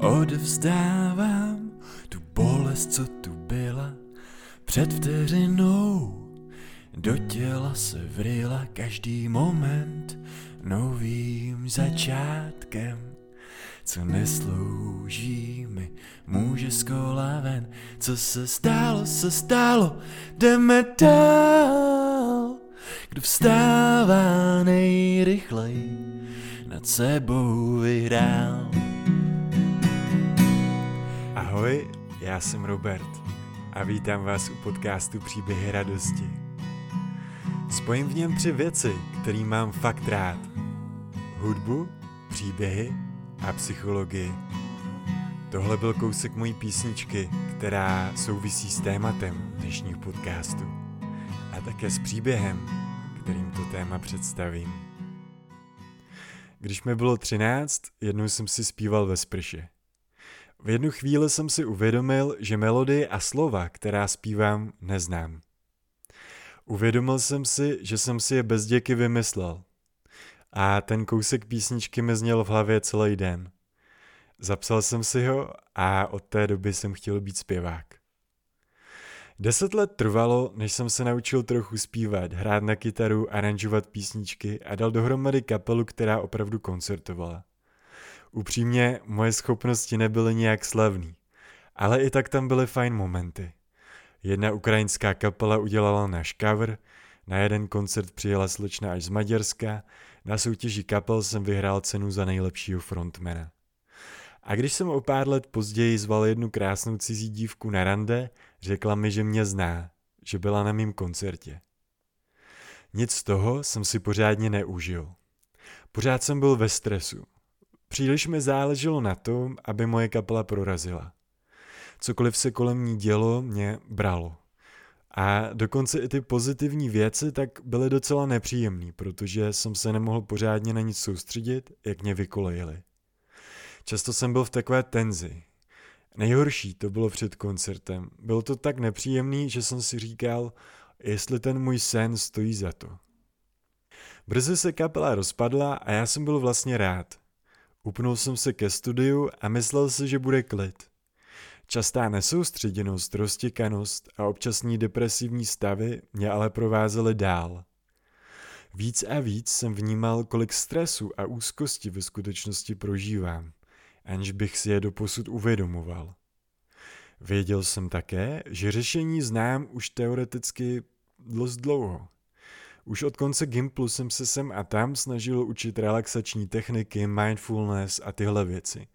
Odevzdávám tu bolest, co tu byla. Před vteřinou do těla se vryla. Každý moment novým začátkem. Co neslouží mi, může z kola ven. Co se stálo, jdeme dál. Kdo vstává nejrychleji, nad sebou vyhrál. Ahoj, já jsem Robert a vítám vás u podcastu Příběhy radosti. Spojím v něm 3 věci, které mám fakt rád. Hudbu, příběhy a psychologii. Tohle byl kousek mojí písničky, která souvisí s tématem dnešního podcastu a také s příběhem, kterým to téma představím. Když mi bylo 13, jednou jsem si zpíval ve sprše. V jednu chvíli jsem si uvědomil, že melodie a slova, která zpívám, neznám. Uvědomil jsem si, že jsem si je bezděky vymyslel. A ten kousek písničky mi zněl v hlavě celý den. Zapsal jsem si ho a od té doby jsem chtěl být zpěvák. 10 let trvalo, než jsem se naučil trochu zpívat, hrát na kytaru, aranžovat písničky a dal dohromady kapelu, která opravdu koncertovala. Upřímně, moje schopnosti nebyly nějak slavný, ale i tak tam byly fajn momenty. Jedna ukrajinská kapela udělala náš cover, na jeden koncert přijela slečna až z Maďarska, na soutěži kapel jsem vyhrál cenu za nejlepšího frontmana. A když jsem o pár let později zval jednu krásnou cizí dívku na rande, řekla mi, že mě zná, že byla na mém koncertě. Nic z toho jsem si pořádně neužil. Pořád jsem byl ve stresu. Příliš mi záleželo na tom, aby moje kapela prorazila. Cokoliv se kolem ní dělo, mě bralo. A dokonce i ty pozitivní věci tak byly docela nepříjemný, protože jsem se nemohl pořádně na nic soustředit, jak mě vykolejili. Často jsem byl v takové tenzi. Nejhorší to bylo před koncertem. Bylo to tak nepříjemný, že jsem si říkal, jestli ten můj sen stojí za to. Brzy se kapela rozpadla a já jsem byl vlastně rád. Upnul jsem se ke studiu a myslel si, že bude klid. Častá nesoustředěnost, roztěkanost a občasní depresivní stavy mě ale provázely dál. Víc a víc jsem vnímal, kolik stresu a úzkosti ve skutečnosti prožívám, aniž bych si je doposud uvědomoval. Věděl jsem také, že řešení znám už teoreticky dost dlouho. Už od konce Gimplu jsem se sem a tam snažil učit relaxační techniky, mindfulness a tyhle věci.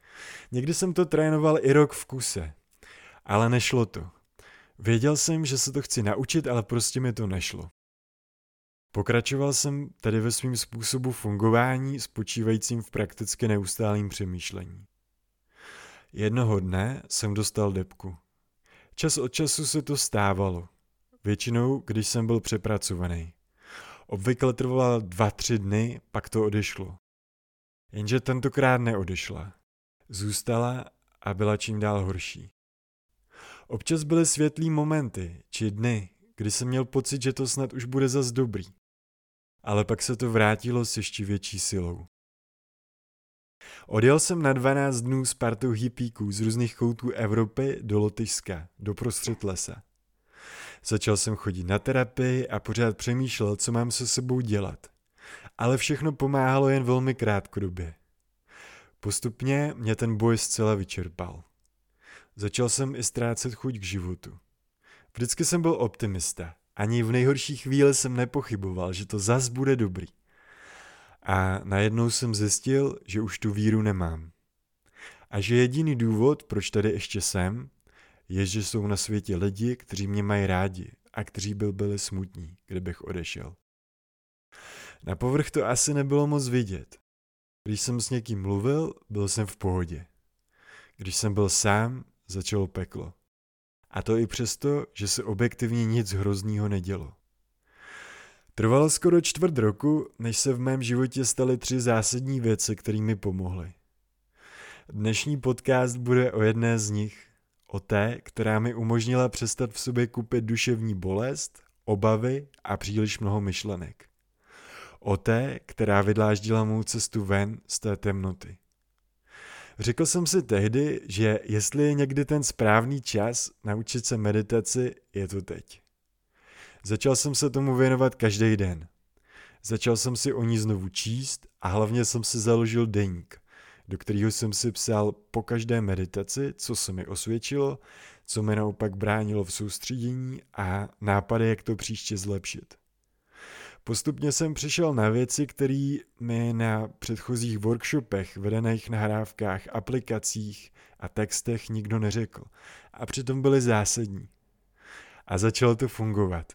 Někdy jsem to trénoval i rok v kuse, ale nešlo to. Věděl jsem, že se to chci naučit, ale prostě mi to nešlo. Pokračoval jsem tedy ve svým způsobu fungování, spočívajícím v prakticky neustálém přemýšlení. Jednoho dne jsem dostal depku. Čas od času se to stávalo, většinou když jsem byl přepracovaný. Obvykle trvala 2-3 dny, pak to odešlo. Jenže tentokrát neodešla. Zůstala a byla čím dál horší. Občas byly světlý momenty či dny, kdy jsem měl pocit, že to snad už bude zas dobrý. Ale pak se to vrátilo s ještě větší silou. Odjel jsem na 12 dnů s partou hippíků z různých koutů Evropy do Lotyšska, do prostřed lesa. Začal jsem chodit na terapii a pořád přemýšlel, co mám se sebou dělat. Ale všechno pomáhalo jen velmi krátkodobě. Postupně mě ten boj zcela vyčerpal. Začal jsem i ztrácet chuť k životu. Vždycky jsem byl optimista. Ani v nejhorší chvíli jsem nepochyboval, že to zas bude dobrý. A najednou jsem zjistil, že už tu víru nemám. A že jediný důvod, proč tady ještě jsem, je, že jsou na světě lidi, kteří mě mají rádi a kteří by byli smutní, kdybych odešel. Na povrch to asi nebylo moc vidět. Když jsem s někým mluvil, byl jsem v pohodě. Když jsem byl sám, začalo peklo. A to i přesto, že se objektivně nic hroznýho nedělo. Trvalo skoro 4 roku, než se v mém životě staly 3 zásadní věci, které mi pomohly. Dnešní podcast bude o jedné z nich. O té, která mi umožnila přestat v sobě kupit duševní bolest, obavy a příliš mnoho myšlenek. O té, která vydláždila mou cestu ven z té temnoty. Řekl jsem si tehdy, že jestli je někdy ten správný čas naučit se meditaci, je to teď. Začal jsem se tomu věnovat každý den. Začal jsem si o ní znovu číst a hlavně jsem si založil deník, do kterého jsem si psal po každé meditaci, co se mi osvědčilo, co mi naopak bránilo v soustředění a nápady, jak to příště zlepšit. Postupně jsem přišel na věci, které mi na předchozích workshopech, vedených nahrávkách, aplikacích a textech nikdo neřekl. A přitom byly zásadní. A začalo to fungovat.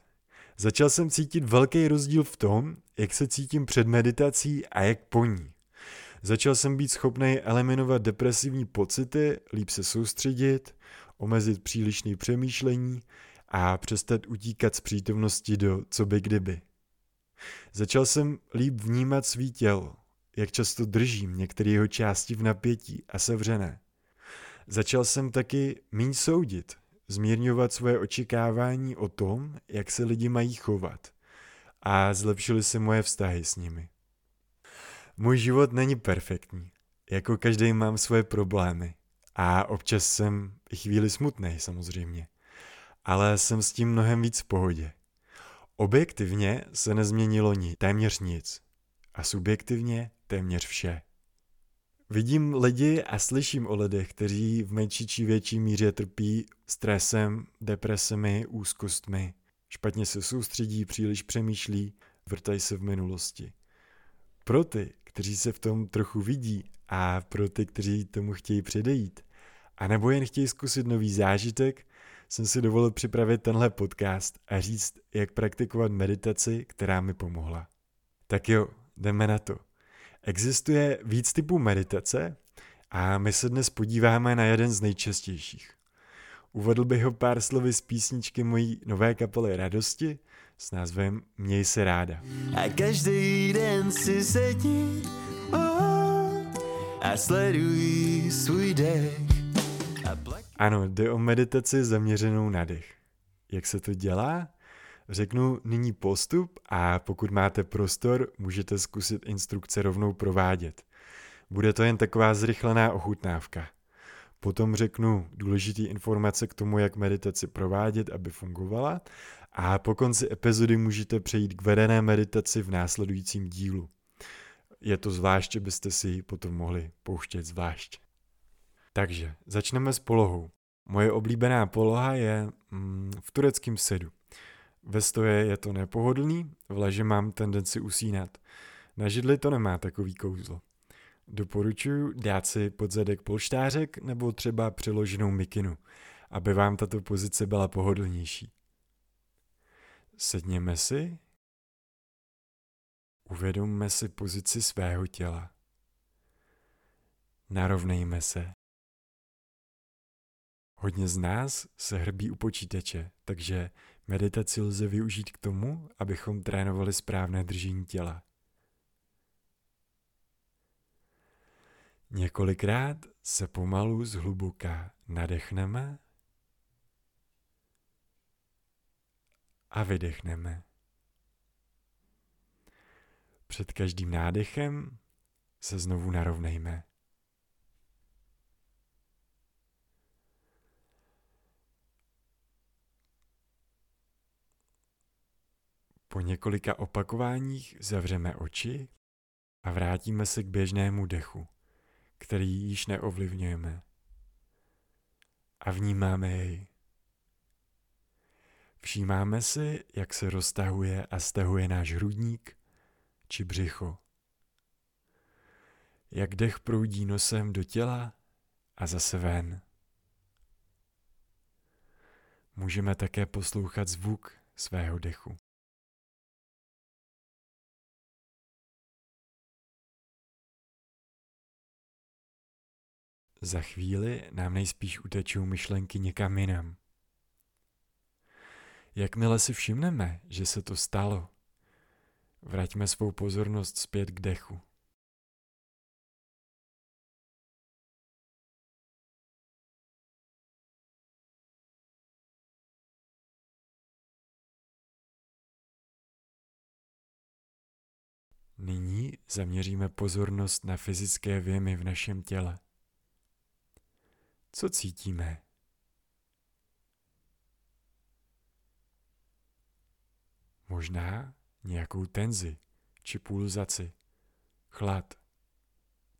Začal jsem cítit velký rozdíl v tom, jak se cítím před meditací a jak po ní. Začal jsem být schopný eliminovat depresivní pocity, líp se soustředit, omezit přílišné přemýšlení a přestat utíkat z přítomnosti do co by kdyby. Začal jsem líp vnímat svý tělo, jak často držím některé jeho části v napětí a sevřené. Začal jsem taky míň soudit, zmírňovat svoje očekávání o tom, jak se lidi mají chovat, a zlepšily se moje vztahy s nimi. Můj život není perfektní, jako každý mám svoje problémy a občas jsem i chvíli smutnej samozřejmě, ale jsem s tím mnohem víc v pohodě. Objektivně se nezměnilo téměř nic a subjektivně téměř vše. Vidím lidi a slyším o lidech, kteří v menší či větší míře trpí stresem, depresemi, úzkostmi, špatně se soustředí, příliš přemýšlí, vrtají se v minulosti. Pro ty, kteří se v tom trochu vidí a pro ty, kteří tomu chtějí předejít a nebo jen chtějí zkusit nový zážitek, jsem si dovolil připravit tenhle podcast a říct, jak praktikovat meditaci, která mi pomohla. Tak jo, jdeme na to. Existuje víc typů meditace a my se dnes podíváme na jeden z nejčastějších. Uvedl bych ho pár slovy z písničky mojí nové kapely Radosti s názvem Měj se ráda. A každý den si sedni a sleduj svůj dech. Ano, jde o meditaci zaměřenou na dech. Jak se to dělá? Řeknu nyní postup a pokud máte prostor, můžete zkusit instrukce rovnou provádět. Bude to jen taková zrychlená ochutnávka. Potom řeknu důležité informace k tomu, jak meditaci provádět, aby fungovala, a po konci epizody můžete přejít k vedené meditaci v následujícím dílu. Je to zvlášť, abyste si ji potom mohli pouštět zvlášť. Takže začneme s polohou. Moje oblíbená poloha je v tureckém sedu. Ve stoje je to nepohodlný, v leže mám tendenci usínat. Na židli to nemá takový kouzlo. Doporučuji dát si pod zadek polštářek nebo třeba přiloženou mikinu, aby vám tato pozice byla pohodlnější. Sedněme si. Uvědomme si pozici svého těla. Narovnejme se. Hodně z nás se hrbí u počítače, takže meditaci lze využít k tomu, abychom trénovali správné držení těla. Několikrát se pomalu zhluboka nadechneme a vydechneme. Před každým nádechem se znovu narovnejme. Po několika opakováních zavřeme oči a vrátíme se k běžnému dechu, který již neovlivňujeme. A vnímáme jej. Všímáme si, jak se roztahuje a stahuje náš hrudník či břicho. Jak dech proudí nosem do těla a zase ven. Můžeme také poslouchat zvuk svého dechu. Za chvíli nám nejspíš utečou myšlenky někam jinam. Jakmile si všimneme, že se to stalo, vraťme svou pozornost zpět k dechu. Nyní zaměříme pozornost na fyzické vjemy v našem těle. co cítíme. Možná nějakou tenzi či pulzaci, chlad,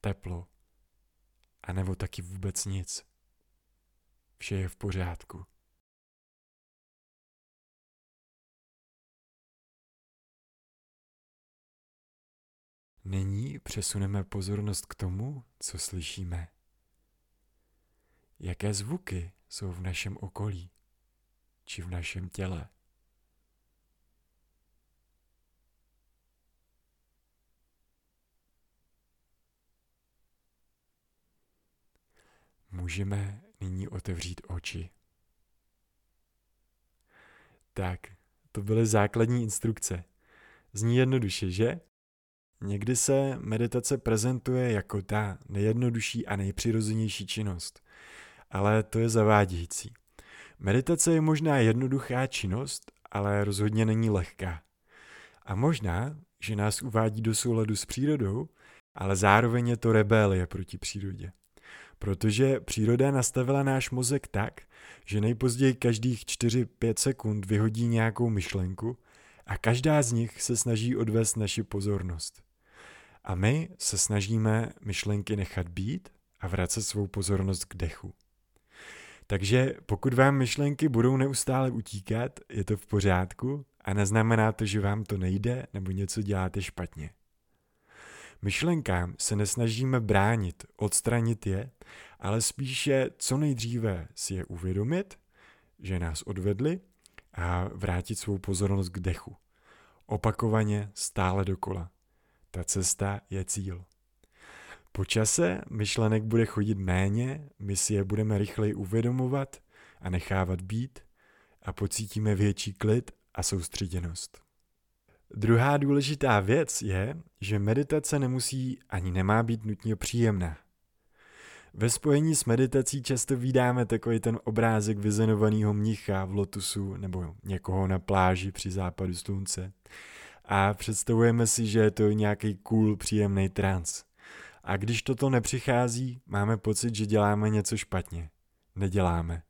teplo, anebo taky vůbec nic. Vše je v pořádku. Nyní přesuneme pozornost k tomu, co slyšíme. Jaké zvuky jsou v našem okolí či v našem těle? Můžeme nyní otevřít oči. Tak, to byly základní instrukce. Zní jednoduše, že? Někdy se meditace prezentuje jako ta nejjednodušší a nejpřirozenější činnost, ale to je zavádějící. Meditace je možná jednoduchá činnost, ale rozhodně není lehká. A možná, že nás uvádí do souladu s přírodou, ale zároveň je to rebelie proti přírodě. Protože příroda nastavila náš mozek tak, že nejpozději každých 4-5 sekund vyhodí nějakou myšlenku a každá z nich se snaží odvést naši pozornost. A my se snažíme myšlenky nechat být a vracet svou pozornost k dechu. Takže pokud vám myšlenky budou neustále utíkat, je to v pořádku a neznamená to, že vám to nejde nebo něco děláte špatně. Myšlenkám se nesnažíme bránit, odstranit je, ale spíše co nejdříve si je uvědomit, že nás odvedli, a vrátit svou pozornost k dechu. Opakovaně stále dokola. Ta cesta je cíl. Po čase myšlenek bude chodit méně, my si je budeme rychleji uvědomovat a nechávat být a pocítíme větší klid a soustředěnost. Druhá důležitá věc je, že meditace nemusí ani nemá být nutně příjemná. Ve spojení s meditací často vídáme takový ten obrázek vyzenovaného mnicha v lotusu nebo někoho na pláži při západu slunce a představujeme si, že je to nějaký cool, příjemný trans. A když toto nepřichází, máme pocit, že děláme něco špatně. Neděláme.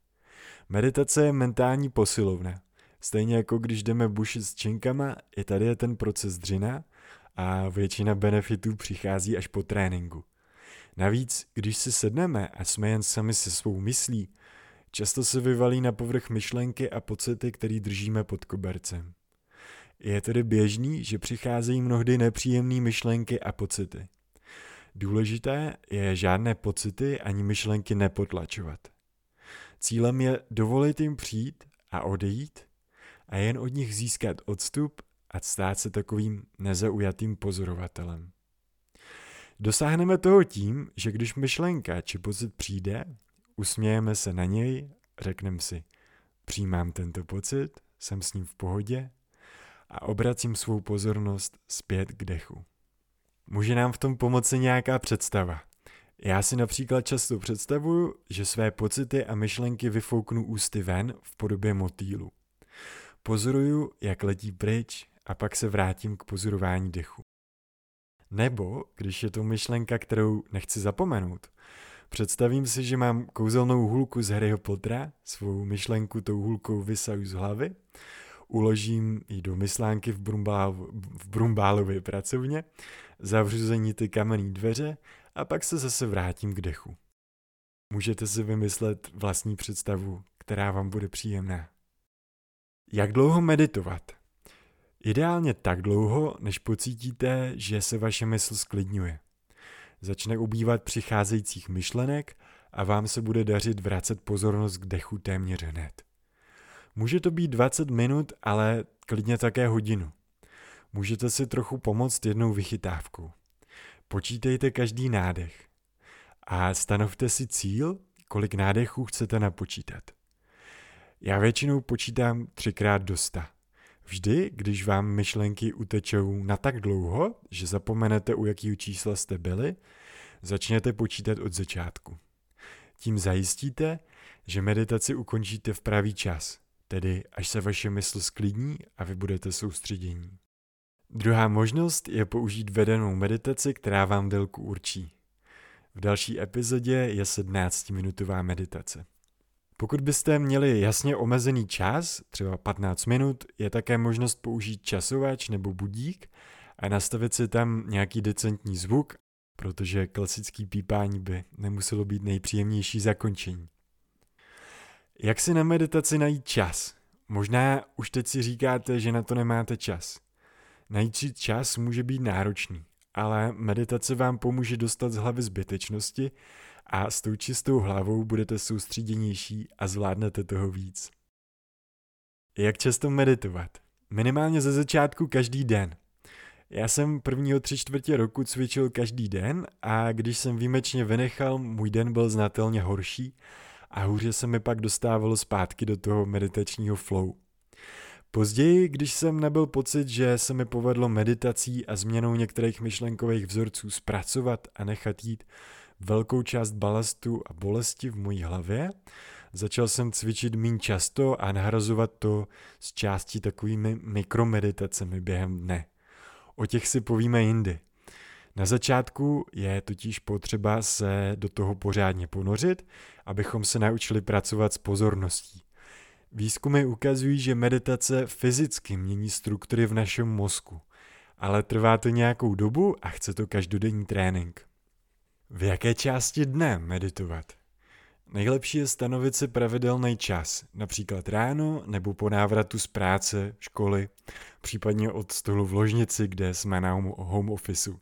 Meditace je mentální posilovna. Stejně jako když jdeme bušit s činkama, i tady je ten proces dřina a většina benefitů přichází až po tréninku. Navíc, když si sedneme a jsme jen sami se svou myslí, často se vyvalí na povrch myšlenky a pocity, které držíme pod kobercem. Je tedy běžný, že přicházejí mnohdy nepříjemné myšlenky a pocity. Důležité je žádné pocity ani myšlenky nepotlačovat. Cílem je dovolit jim přijít a odejít a jen od nich získat odstup a stát se takovým nezaujatým pozorovatelem. Dosáhneme toho tím, že když myšlenka či pocit přijde, usmějeme se na něj, řekneme si, přijímám tento pocit, jsem s ním v pohodě a obracím svou pozornost zpět k dechu. Může nám v tom pomoci nějaká představa. Já si například často představuju, že své pocity a myšlenky vyfouknu ústy ven v podobě motýlu. Pozoruju, jak letí pryč a pak se vrátím k pozorování dechu. Nebo, když je to myšlenka, kterou nechci zapomenout, představím si, že mám kouzelnou hůlku z Harryho Pottera, svou myšlenku tou hůlkou vysaju z hlavy, uložím ji do myslánky v Brumbálově pracovně, zavřu za ní ty kamenné dveře a pak se zase vrátím k dechu. Můžete si vymyslet vlastní představu, která vám bude příjemná. Jak dlouho meditovat? Ideálně tak dlouho, než pocítíte, že se vaše mysl sklidňuje. Začne ubývat přicházejících myšlenek a vám se bude dařit vracet pozornost k dechu téměř hned. Může to být 20 minut, ale klidně také hodinu. Můžete si trochu pomoct jednou vychytávkou. Počítejte každý nádech a stanovte si cíl, kolik nádechů chcete napočítat. Já většinou počítám 3x do 100. Vždy, když vám myšlenky utečou na tak dlouho, že zapomenete, u jakého čísla jste byli, začněte počítat od začátku. Tím zajistíte, že meditaci ukončíte v pravý čas, tedy až se vaše mysl sklidní a vy budete soustředění. Druhá možnost je použít vedenou meditaci, která vám délku určí. V další epizodě je 17-minutová meditace. Pokud byste měli jasně omezený čas, třeba 15 minut, je také možnost použít časovač nebo budík a nastavit si tam nějaký decentní zvuk, protože klasický pípání by nemuselo být nejpříjemnější zakončení. Jak si na meditaci najít čas? Možná už teď si říkáte, že na to nemáte čas. Najít si čas může být náročný, ale meditace vám pomůže dostat z hlavy zbytečnosti a s tou čistou hlavou budete soustředěnější a zvládnete toho víc. Jak často meditovat? Minimálně ze začátku každý den. Já jsem prvního 3/4 roku cvičil každý den a když jsem výjimečně vynechal, můj den byl znatelně horší a hůře se mi pak dostávalo zpátky do toho meditačního flow. Později, když jsem nabyl pocit, že se mi povedlo meditací a změnou některých myšlenkových vzorců zpracovat a nechat jít velkou část balastu a bolesti v mojí hlavě, začal jsem cvičit méně často a nahrazovat to s částí takovými mikromeditacemi během dne. O těch si povíme jindy. Na začátku je totiž potřeba se do toho pořádně ponořit, abychom se naučili pracovat s pozorností. Výzkumy ukazují, že meditace fyzicky mění struktury v našem mozku, ale trvá to nějakou dobu a chce to každodenní trénink. V jaké části dne meditovat? Nejlepší je stanovit si pravidelný čas, například ráno nebo po návratu z práce, školy, případně od stolu v ložnici, kde jsme na home officeu.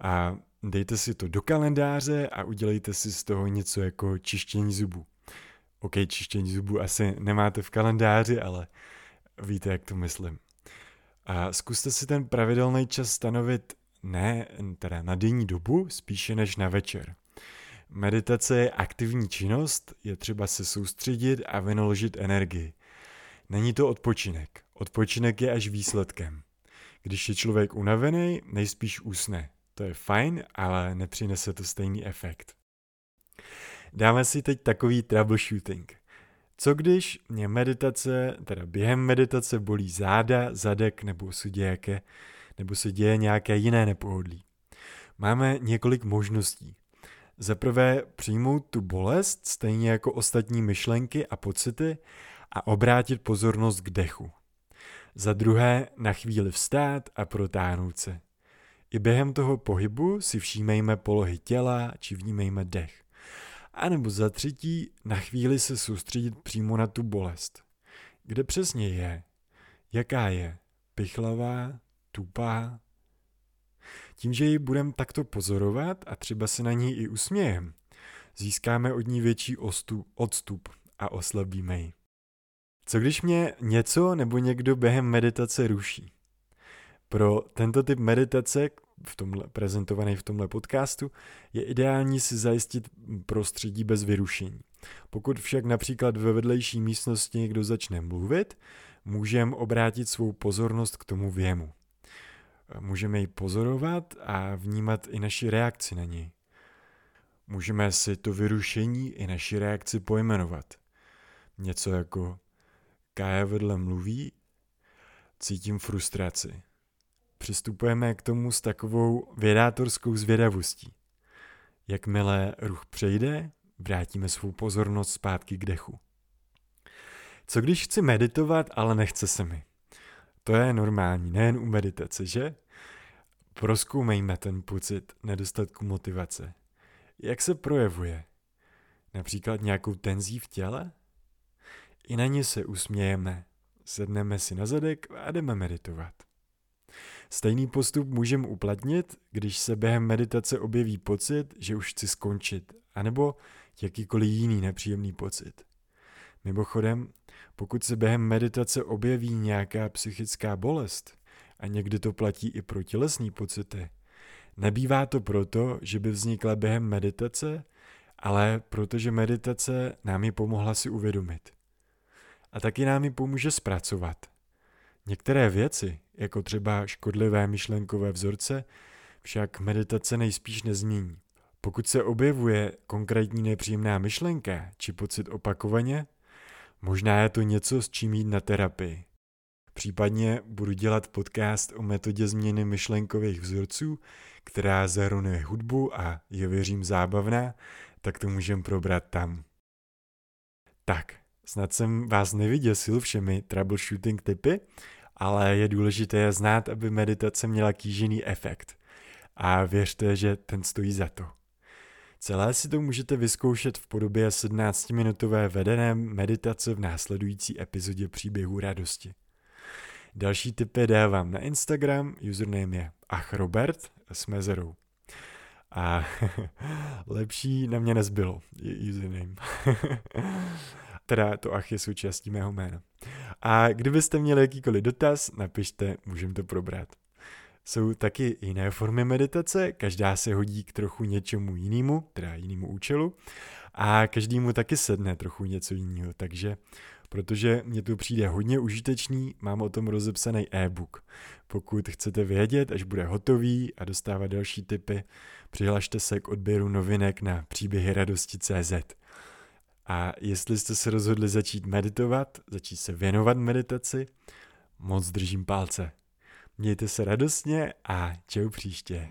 A dejte si to do kalendáře a udělejte si z toho něco jako čištění zubů. OK, čištění zubů asi nemáte v kalendáři, ale víte, jak to myslím. A zkuste si ten pravidelný čas stanovit na denní dobu, spíše než na večer. Meditace je aktivní činnost, je třeba se soustředit a vynaložit energii. Není to odpočinek. Odpočinek je až výsledkem. Když je člověk unavený, nejspíš usne. To je fajn, ale nepřinese to stejný efekt. Dáme si teď takový troubleshooting. Co když mě během meditace bolí záda, zadek nebo se děje nějaké jiné nepohodlí? Máme několik možností. Za prvé přijmout tu bolest, stejně jako ostatní myšlenky a pocity a obrátit pozornost k dechu. Za druhé na chvíli vstát a protáhnout se. I během toho pohybu si všímejme polohy těla či vnímejme dech. A nebo za třetí na chvíli se soustředit přímo na tu bolest. Kde přesně je? Jaká je? Pichlavá? Tupá? Tím, že ji budeme takto pozorovat a třeba se na ní i usmějem, získáme od ní větší odstup a oslabíme ji. Co když mě něco nebo někdo během meditace ruší? Pro tento typ meditace, prezentovaný v tomhle podcastu, je ideální si zajistit prostředí bez vyrušení. Pokud však například ve vedlejší místnosti někdo začne mluvit, můžeme obrátit svou pozornost k tomu věmu. Můžeme ji pozorovat a vnímat i naši reakci na něj. Můžeme si to vyrušení i naši reakci pojmenovat. Něco jako Kája vedle mluví, cítím frustraci. Přistupujeme k tomu s takovou vědátorskou zvědavostí. Jakmile ruch přejde, vrátíme svou pozornost zpátky k dechu. Co když chci meditovat, ale nechce se mi? To je normální, nejen u meditace, že? Prozkoumejme ten pocit nedostatku motivace. Jak se projevuje? Například nějakou tenzí v těle? I na ně se usmějeme, sedneme si na zadek a jdeme meditovat. Stejný postup můžeme uplatnit, když se během meditace objeví pocit, že už chci skončit, anebo jakýkoliv jiný nepříjemný pocit. Mimochodem, pokud se během meditace objeví nějaká psychická bolest, a někdy to platí i pro tělesné pocity, nebývá to proto, že by vznikla během meditace, ale protože meditace nám ji pomohla si uvědomit. A taky nám ji pomůže zpracovat. Některé věci, jako třeba škodlivé myšlenkové vzorce, však meditace nejspíš nezmění. Pokud se objevuje konkrétní nepříjemná myšlenka či pocit opakovaně, možná je to něco, s čím jít na terapii. Případně budu dělat podcast o metodě změny myšlenkových vzorců, která zahrnuje hudbu a je, věřím, zábavná, tak to můžeme probrat tam. Tak, snad jsem vás nevyděsil všemi troubleshooting tipy, ale je důležité je znát, aby meditace měla kýžený efekt. A věřte, že ten stojí za to. Celé si to můžete vyzkoušet v podobě 17-minutové vedené meditace v následující epizodě Příběhů radosti. Další tipy dávám na Instagram, username je achrobert s mezerou. A lepší na mě nezbylo, username. Teda to ach je součástí mého jména. A kdybyste měli jakýkoliv dotaz, napište, můžeme to probrat. Jsou taky jiné formy meditace, každá se hodí k trochu něčemu jinému, teda jinému účelu, a každému taky sedne trochu něco jiného, takže protože mně to přijde hodně užitečný, mám o tom rozepsaný e-book. Pokud chcete vědět, až bude hotový a dostávat další tipy, přihlašte se k odběru novinek na příběhyradosti.cz. A jestli jste se rozhodli začít meditovat, začít se věnovat meditaci, moc držím palce. Mějte se radostně a čau příště.